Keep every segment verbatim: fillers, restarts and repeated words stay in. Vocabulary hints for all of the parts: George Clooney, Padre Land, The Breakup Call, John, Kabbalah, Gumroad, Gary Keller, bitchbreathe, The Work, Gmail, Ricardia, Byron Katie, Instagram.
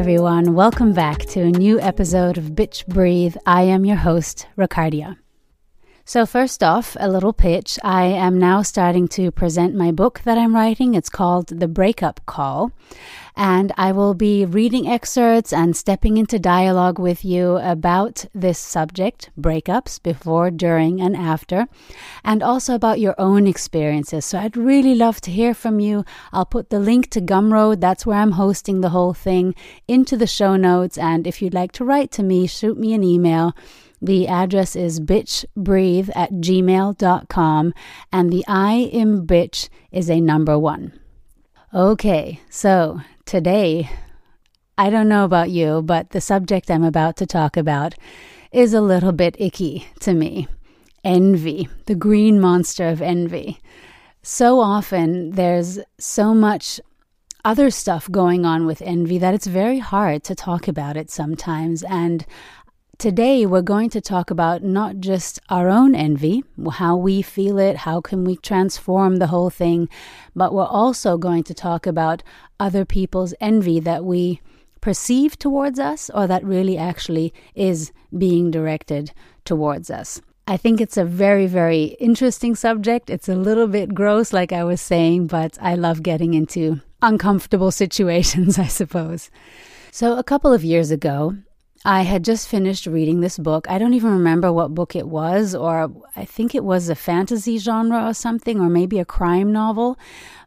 everyone, welcome back to a new episode of Bitch Breathe. I am your host, Ricardia. So first off, a little pitch. I am now starting to present my book that I'm writing. It's called The Breakup Call. And I will be reading excerpts and stepping into dialogue with you about this subject, breakups, before, during, and after, and also about your own experiences. So I'd really love to hear from you. I'll put the link to Gumroad, that's where I'm hosting the whole thing, into the show notes. And if you'd like to write to me, shoot me an email. The address is bitchbreathe at gmail dot com, and the I in bitch is a number one. Okay, so today, I don't know about you, but the subject I'm about to talk about is a little bit icky to me. Envy, the green monster of envy. So often, there's so much other stuff going on with envy that it's very hard to talk about it sometimes, and today, we're going to talk about not just our own envy, how we feel it, how can we transform the whole thing, but we're also going to talk about other people's envy that we perceive towards us or that really actually is being directed towards us. I think it's a very, very interesting subject. It's a little bit gross, like I was saying, but I love getting into uncomfortable situations, I suppose. So a couple of years ago, I had just finished reading this book. I don't even remember what book it was, or I think it was a fantasy genre or something, or maybe a crime novel.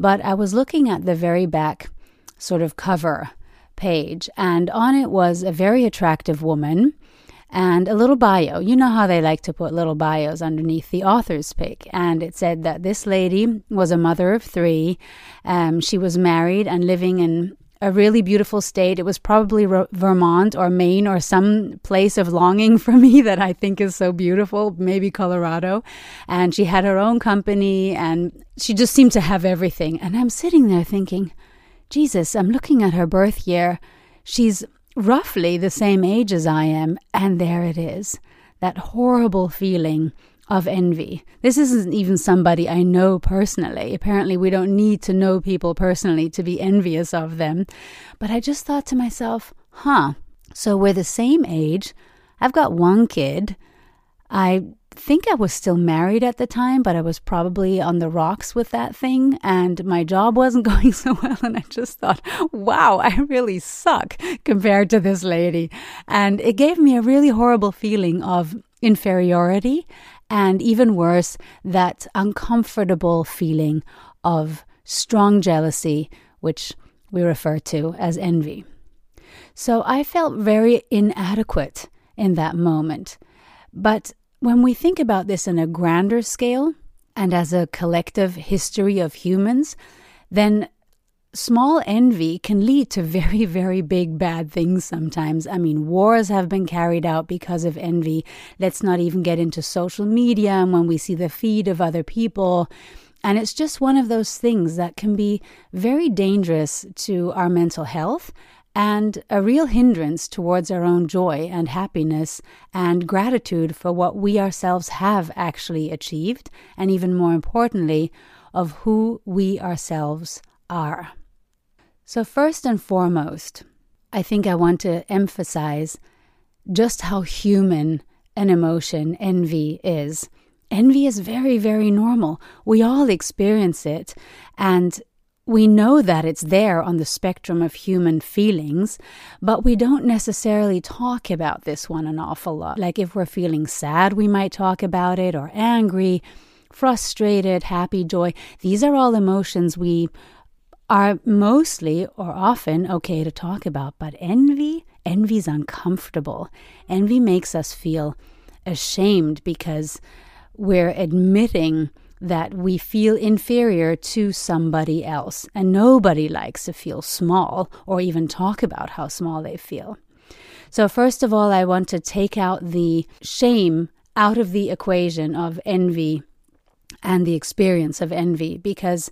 But I was looking at the very back sort of cover page, and on it was a very attractive woman and a little bio. You know how they like to put little bios underneath the author's pick. And it said that this lady was a mother of three. Um, she was married and living in a really beautiful state. It was probably Ro- Vermont or Maine or some place of longing for me that I think is so beautiful, maybe Colorado. And she had her own company and she just seemed to have everything. And I'm sitting there thinking, Jesus, I'm looking at her birth year. She's roughly the same age as I am. And there it is, that horrible feeling of envy. This isn't even somebody I know personally. Apparently, we don't need to know people personally to be envious of them. But I just thought to myself, huh, so we're the same age. I've got one kid. I think I was still married at the time, but I was probably on the rocks with that thing, and my job wasn't going so well, and I just thought, wow, I really suck compared to this lady. And it gave me a really horrible feeling of inferiority, and even worse, that uncomfortable feeling of strong jealousy, which we refer to as envy. So I felt very inadequate in that moment. But when we think about this in a grander scale and as a collective history of humans, then small envy can lead to very, very big bad things sometimes. I mean, wars have been carried out because of envy. Let's not even get into social media and when we see the feed of other people. And it's just one of those things that can be very dangerous to our mental health and a real hindrance towards our own joy and happiness and gratitude for what we ourselves have actually achieved, and even more importantly, of who we ourselves are. So first and foremost, I think I want to emphasize just how human an emotion, envy, is. Envy is very, very normal. We all experience it, and we know that it's there on the spectrum of human feelings, but we don't necessarily talk about this one an awful lot. Like if we're feeling sad, we might talk about it, or angry, frustrated, happy, joy. These are all emotions we are mostly or often okay to talk about, but envy, envy's uncomfortable. Envy makes us feel ashamed because we're admitting that we feel inferior to somebody else, and nobody likes to feel small or even talk about how small they feel. So first of all, I want to take out the shame out of the equation of envy and the experience of envy, because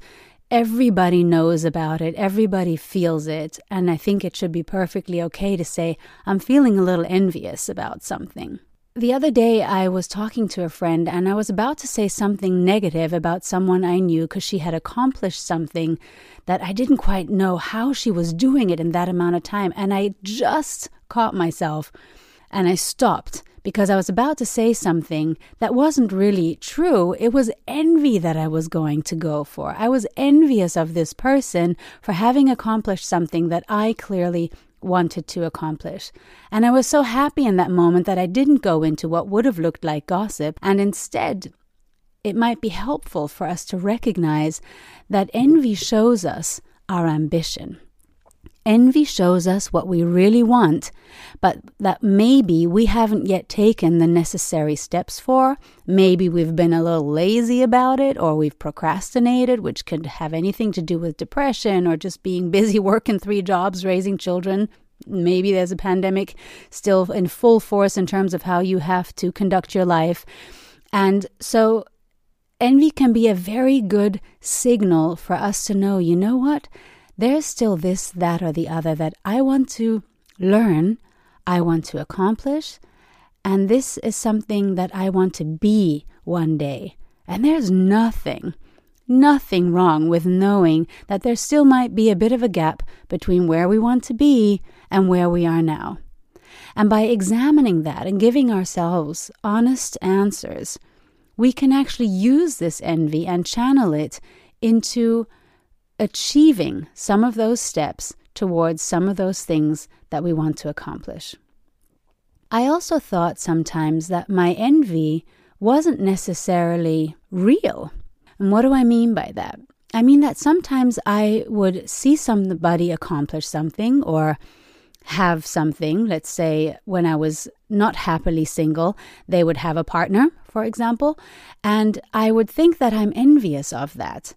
everybody knows about it, everybody feels it, and I think it should be perfectly okay to say, I'm feeling a little envious about something. The other day, I was talking to a friend, and I was about to say something negative about someone I knew because she had accomplished something that I didn't quite know how she was doing it in that amount of time. And I just caught myself, and I stopped because I was about to say something that wasn't really true. It was envy that I was going to go for. I was envious of this person for having accomplished something that I clearly wanted to accomplish. And I was so happy in that moment that I didn't go into what would have looked like gossip. And instead, it might be helpful for us to recognize that envy shows us our ambition. Envy shows us what we really want, but that maybe we haven't yet taken the necessary steps for. Maybe we've been a little lazy about it, or we've procrastinated, which could have anything to do with depression or just being busy working three jobs, raising children. Maybe there's a pandemic still in full force in terms of how you have to conduct your life. And so envy can be a very good signal for us to know, you know what? There's still this, that, or the other that I want to learn, I want to accomplish, and this is something that I want to be one day. And there's nothing, nothing wrong with knowing that there still might be a bit of a gap between where we want to be and where we are now. And by examining that and giving ourselves honest answers, we can actually use this envy and channel it into achieving some of those steps towards some of those things that we want to accomplish. I also thought sometimes that my envy wasn't necessarily real. And what do I mean by that? I mean that sometimes I would see somebody accomplish something or have something. Let's say when I was not happily single, they would have a partner, for example, and I would think that I'm envious of that.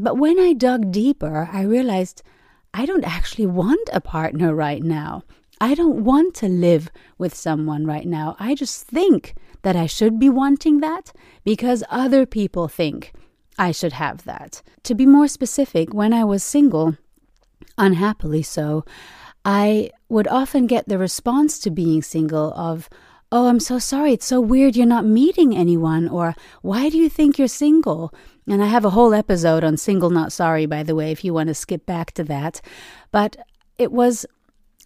But when I dug deeper, I realized I don't actually want a partner right now. I don't want to live with someone right now. I just think that I should be wanting that because other people think I should have that. To be more specific, when I was single, unhappily so, I would often get the response to being single of, "Oh, I'm so sorry, it's so weird you're not meeting anyone," or "Why do you think you're single?" And I have a whole episode on Single Not Sorry, by the way, if you want to skip back to that. But it was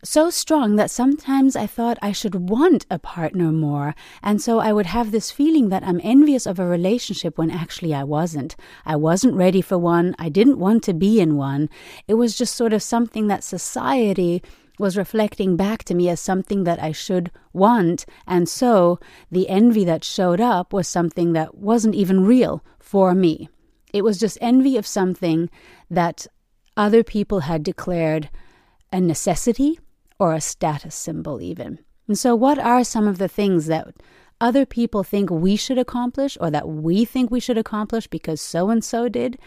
so strong that sometimes I thought I should want a partner more. And so I would have this feeling that I'm envious of a relationship when actually I wasn't. I wasn't ready for one. I didn't want to be in one. It was just sort of something that society was reflecting back to me as something that I should want, and so the envy that showed up was something that wasn't even real for me. It was just envy of something that other people had declared a necessity or a status symbol even. And so what are some of the things that other people think we should accomplish or that we think we should accomplish because so-and-so did,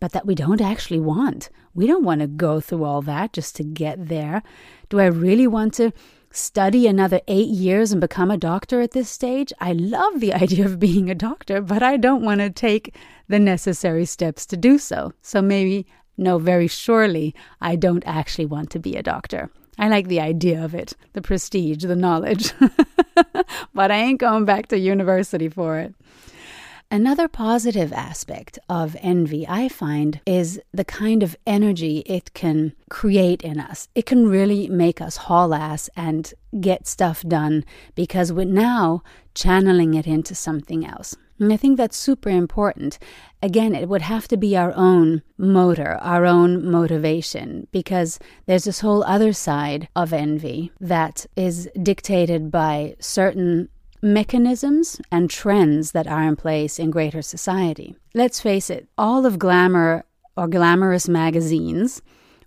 but that we don't actually want? We don't want to go through all that just to get there. Do I really want to study another eight years and become a doctor at this stage? I love the idea of being a doctor, but I don't want to take the necessary steps to do so. So maybe, no, very surely, I don't actually want to be a doctor. I like the idea of it, the prestige, the knowledge, but I ain't going back to university for it. Another positive aspect of envy, I find, is the kind of energy it can create in us. It can really make us haul ass and get stuff done because we're now channeling it into something else. And I think that's super important. Again, it would have to be our own motor, our own motivation, because there's this whole other side of envy that is dictated by certain mechanisms and trends that are in place in greater society. Let's face it, all of glamour or glamorous magazines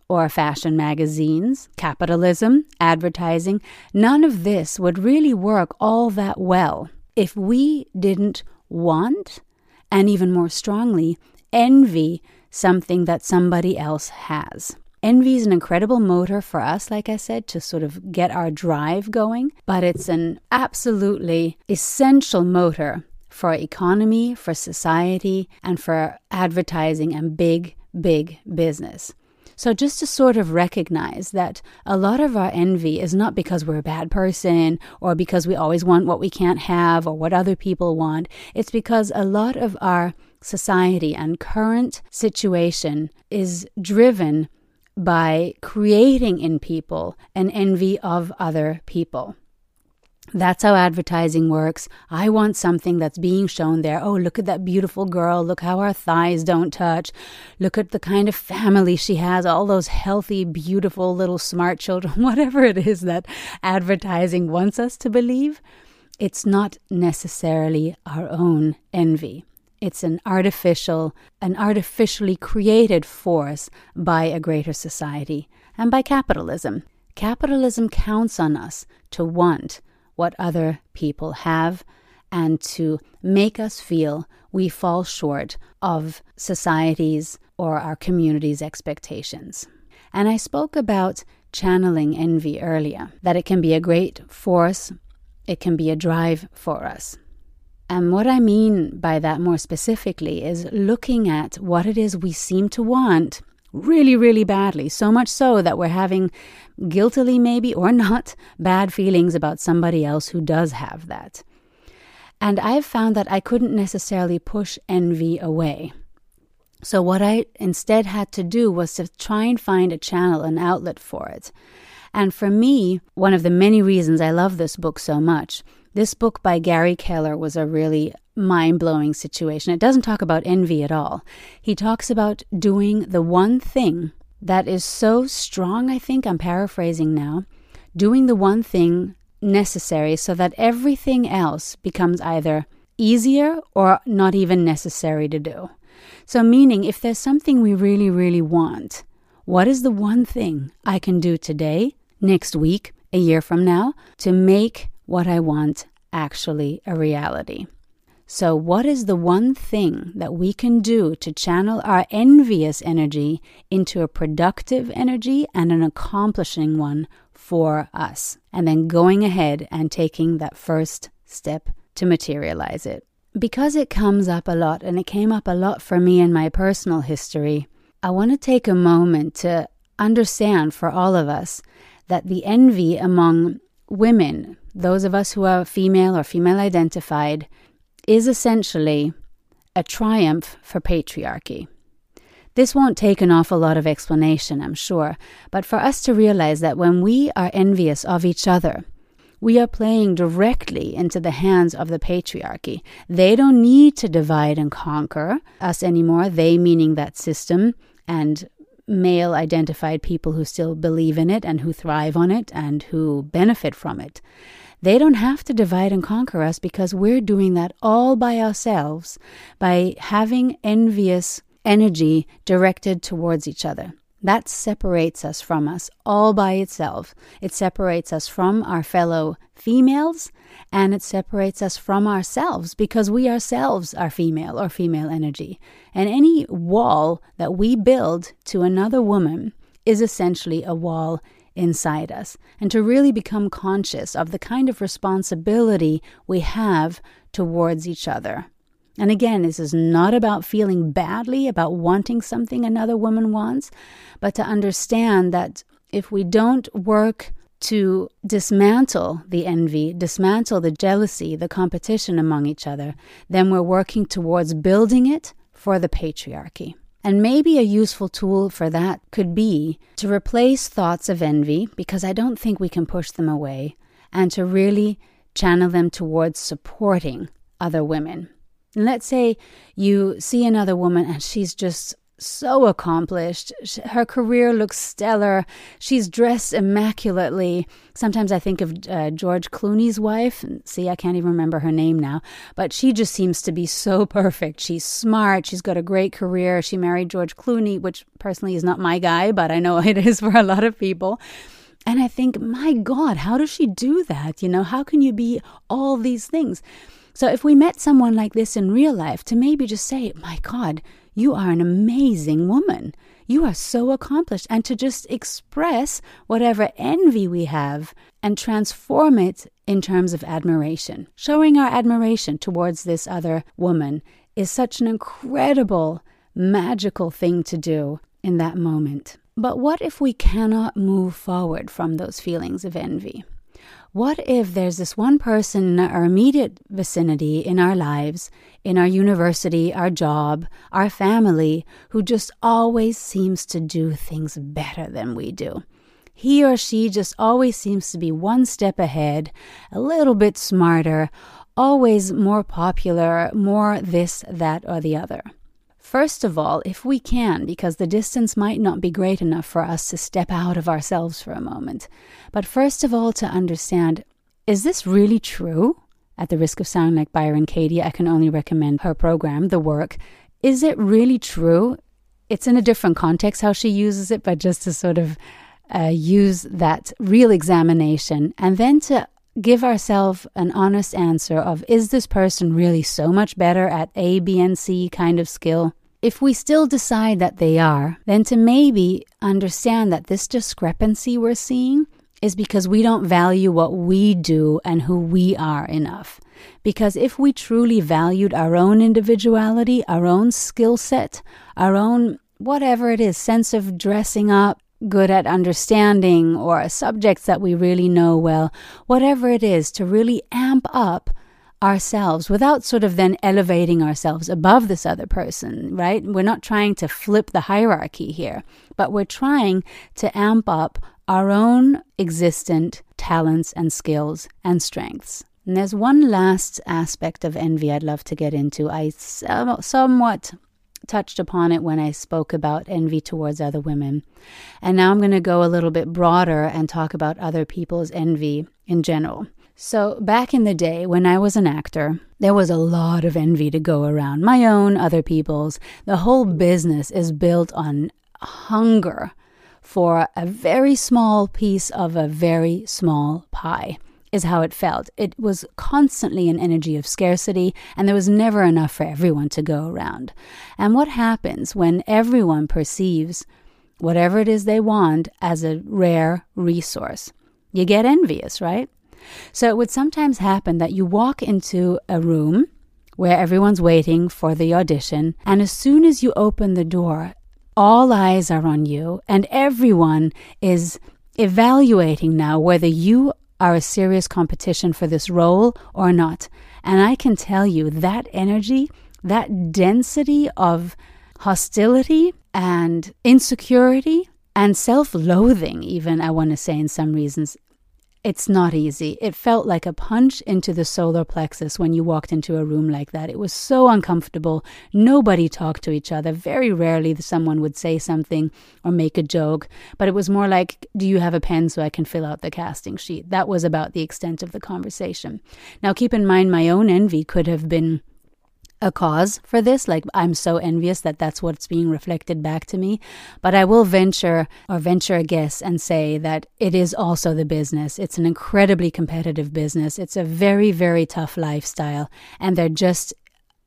or fashion magazines, capitalism, advertising, none of this would really work all that well if we didn't want, and even more strongly, envy something that somebody else has. Envy is an incredible motor for us, like I said, to sort of get our drive going, but it's an absolutely essential motor for economy, for society, and for advertising and big, big business. So just to sort of recognize that a lot of our envy is not because we're a bad person or because we always want what we can't have or what other people want. It's because a lot of our society and current situation is driven by creating in people an envy of other people. That's how advertising works. I want something that's being shown there. Oh, look at that beautiful girl. Look how our thighs don't touch. Look at the kind of family she has, all those healthy, beautiful, little smart children, whatever it is that advertising wants us to believe. It's not necessarily our own envy. It's an artificial, an artificially created force by a greater society and by capitalism. Capitalism counts on us to want what other people have and to make us feel we fall short of society's or our community's expectations. And I spoke about channeling envy earlier, that it can be a great force, it can be a drive for us. And what I mean by that more specifically is looking at what it is we seem to want really, really badly, so much so that we're having guiltily maybe or not bad feelings about somebody else who does have that. And I've found that I couldn't necessarily push envy away. So what I instead had to do was to try and find a channel, an outlet for it. And for me, one of the many reasons I love this book so much, this book by Gary Keller was a really mind-blowing situation. It doesn't talk about envy at all. He talks about doing the one thing that is so strong, I think, I'm paraphrasing now, doing the one thing necessary so that everything else becomes either easier or not even necessary to do. So meaning, if there's something we really, really want, what is the one thing I can do today, next week, a year from now, to make what I want actually a reality? So what is the one thing that we can do to channel our envious energy into a productive energy and an accomplishing one for us? And then going ahead and taking that first step to materialize it. Because it comes up a lot, and it came up a lot for me in my personal history, I want to take a moment to understand for all of us that the envy among women, those of us who are female or female identified, is essentially a triumph for patriarchy. This won't take an awful lot of explanation, I'm sure, but for us to realize that when we are envious of each other, we are playing directly into the hands of the patriarchy. They don't need to divide and conquer us anymore, they meaning that system and male-identified people who still believe in it and who thrive on it and who benefit from it. They don't have to divide and conquer us because we're doing that all by ourselves by having envious energy directed towards each other. That separates us from us all by itself. It separates us from our fellow females, and it separates us from ourselves because we ourselves are female or female energy. And any wall that we build to another woman is essentially a wall inside us, and to really become conscious of the kind of responsibility we have towards each other. And again, this is not about feeling badly about wanting something another woman wants, but to understand that if we don't work to dismantle the envy, dismantle the jealousy, the competition among each other, then we're working towards building it for the patriarchy. And maybe a useful tool for that could be to replace thoughts of envy, because I don't think we can push them away, and to really channel them towards supporting other women. And let's say you see another woman and she's just so accomplished. Her career looks stellar. She's dressed immaculately. Sometimes I think of uh, George Clooney's wife. See, I can't even remember her name now. But she just seems to be so perfect. She's smart. She's got a great career. She married George Clooney, which personally is not my guy, but I know it is for a lot of people. And I think, my God, how does she do that? You know, how can you be all these things? So if we met someone like this in real life, to maybe just say, my God, you are an amazing woman. You are so accomplished. And to just express whatever envy we have and transform it in terms of admiration. Showing our admiration towards this other woman is such an incredible, magical thing to do in that moment. But what if we cannot move forward from those feelings of envy? What if there's this one person in our immediate vicinity, in our lives, in our university, our job, our family, who just always seems to do things better than we do? He or she just always seems to be one step ahead, a little bit smarter, always more popular, more this, that, or the other. First of all, if we can, because the distance might not be great enough for us to step out of ourselves for a moment, but first of all to understand, is this really true? At the risk of sounding like Byron Katie, I can only recommend her program, The Work. Is it really true? It's in a different context how she uses it, but just to sort of uh, use that real examination, and then to give ourselves an honest answer of, is this person really so much better at A, B, and C kind of skill? If we still decide that they are, then to maybe understand that this discrepancy we're seeing is because we don't value what we do and who we are enough. Because if we truly valued our own individuality, our own skill set, our own whatever it is, sense of dressing up, good at understanding, or subjects that we really know well, whatever it is, to really amp up ourselves without sort of then elevating ourselves above this other person, right? We're not trying to flip the hierarchy here, but we're trying to amp up our own existent talents and skills and strengths. And there's one last aspect of envy I'd love to get into. I somewhat touched upon it when I spoke about envy towards other women. And now I'm going to go a little bit broader and talk about other people's envy in general. So back in the day when I was an actor, there was a lot of envy to go around. My own, other people's. The whole business is built on hunger for a very small piece of a very small pie, is how it felt. It was constantly an energy of scarcity, and there was never enough for everyone to go around. And what happens when everyone perceives whatever it is they want as a rare resource? You get envious, right? So it would sometimes happen that you walk into a room where everyone's waiting for the audition, and as soon as you open the door, all eyes are on you, and everyone is evaluating now whether you are a serious competition for this role or not. And I can tell you that energy, that density of hostility and insecurity and self-loathing even, I want to say in some reasons, it's not easy. It felt like a punch into the solar plexus when you walked into a room like that. It was so uncomfortable. Nobody talked to each other. Very rarely someone would say something or make a joke. But it was more like, do you have a pen so I can fill out the casting sheet? That was about the extent of the conversation. Now, keep in mind, my own envy could have been a cause for this, like I'm so envious that that's what's being reflected back to me. But I will venture or venture a guess and say that it is also the business. It's an incredibly competitive business. It's a very, very tough lifestyle, and there just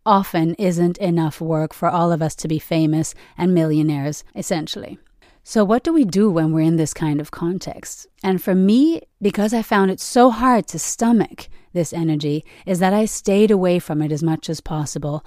often isn't enough work for all of us to be famous and millionaires, essentially. So what do we do when we're in this kind of context? And for me, because I found it so hard to stomach this energy, is that I stayed away from it as much as possible.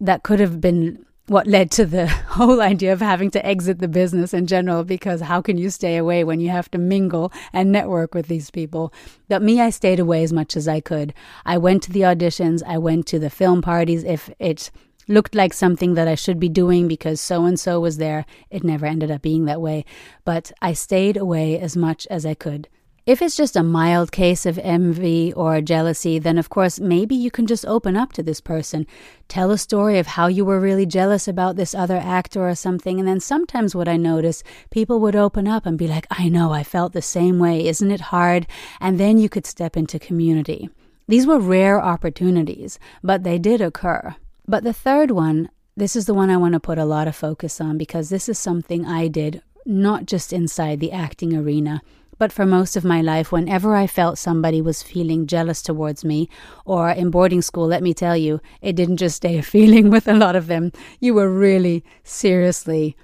That could have been what led to the whole idea of having to exit the business in general, because how can you stay away when you have to mingle and network with these people? But me, I stayed away as much as I could. I went to the auditions. I went to the film parties if it looked like something that I should be doing because so-and-so was there. It never ended up being that way. But I stayed away as much as I could. If it's just a mild case of envy or jealousy, then of course, maybe you can just open up to this person. Tell a story of how you were really jealous about this other actor or something. And then sometimes what I notice, people would open up and be like, I know, I felt the same way. Isn't it hard? And then you could step into community. These were rare opportunities, but they did occur. But the third one, this is the one I want to put a lot of focus on, because this is something I did not just inside the acting arena, but for most of my life. Whenever I felt somebody was feeling jealous towards me, or in boarding school, let me tell you, it didn't just stay a feeling with a lot of them. You were really seriously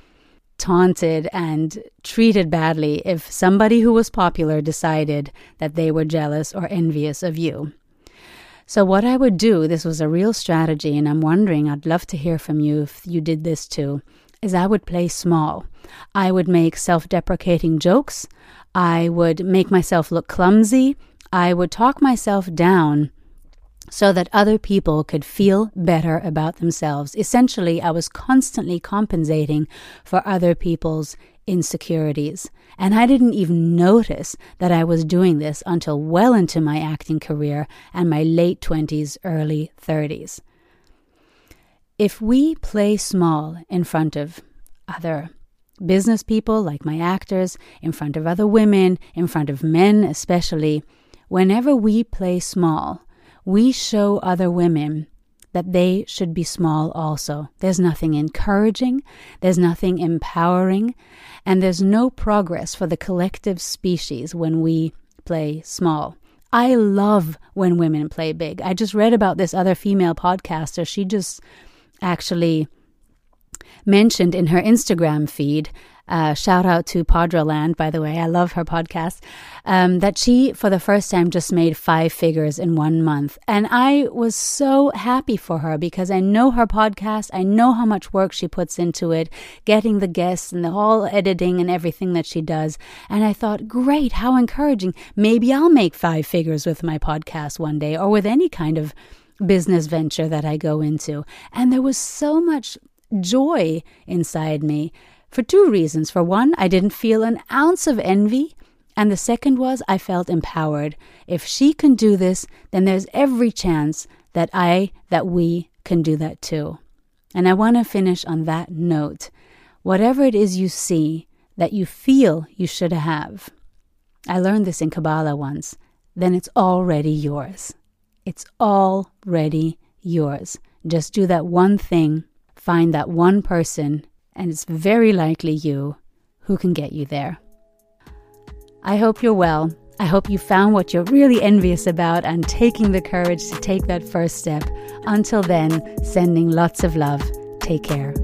taunted and treated badly if somebody who was popular decided that they were jealous or envious of you. So what I would do, this was a real strategy, and I'm wondering, I'd love to hear from you if you did this too. is I would play small. I would make self-deprecating jokes. I would make myself look clumsy. I would talk myself down so that other people could feel better about themselves. Essentially, I was constantly compensating for other people's insecurities. And I didn't even notice that I was doing this until well into my acting career and my late twenties, early thirties. If we play small in front of other business people, like my actors, in front of other women, in front of men especially, whenever we play small, we show other women that they should be small also. There's nothing encouraging, there's nothing empowering, and there's no progress for the collective species when we play small. I love when women play big. I just read about this other female podcaster. She just actually mentioned in her Instagram feed, uh, shout out to Padre Land, by the way, I love her podcast, um, that she, for the first time, just made five figures in one month. And I was so happy for her because I know her podcast, I know how much work she puts into it, getting the guests and the whole editing and everything that she does. And I thought, great, how encouraging. Maybe I'll make five figures with my podcast one day, or with any kind of business venture that I go into. And there was so much joy inside me for two reasons. For one, I didn't feel an ounce of envy. And the second was I felt empowered. If she can do this, then there's every chance that I, that we can do that too. And I want to finish on that note. Whatever it is you see that you feel you should have, I learned this in Kabbalah once, then it's already yours. It's already yours. Just do that one thing. Find that one person, and it's very likely you, who can get you there. I hope you're well. I hope you found what you're really envious about and taking the courage to take that first step. Until then, sending lots of love. Take care.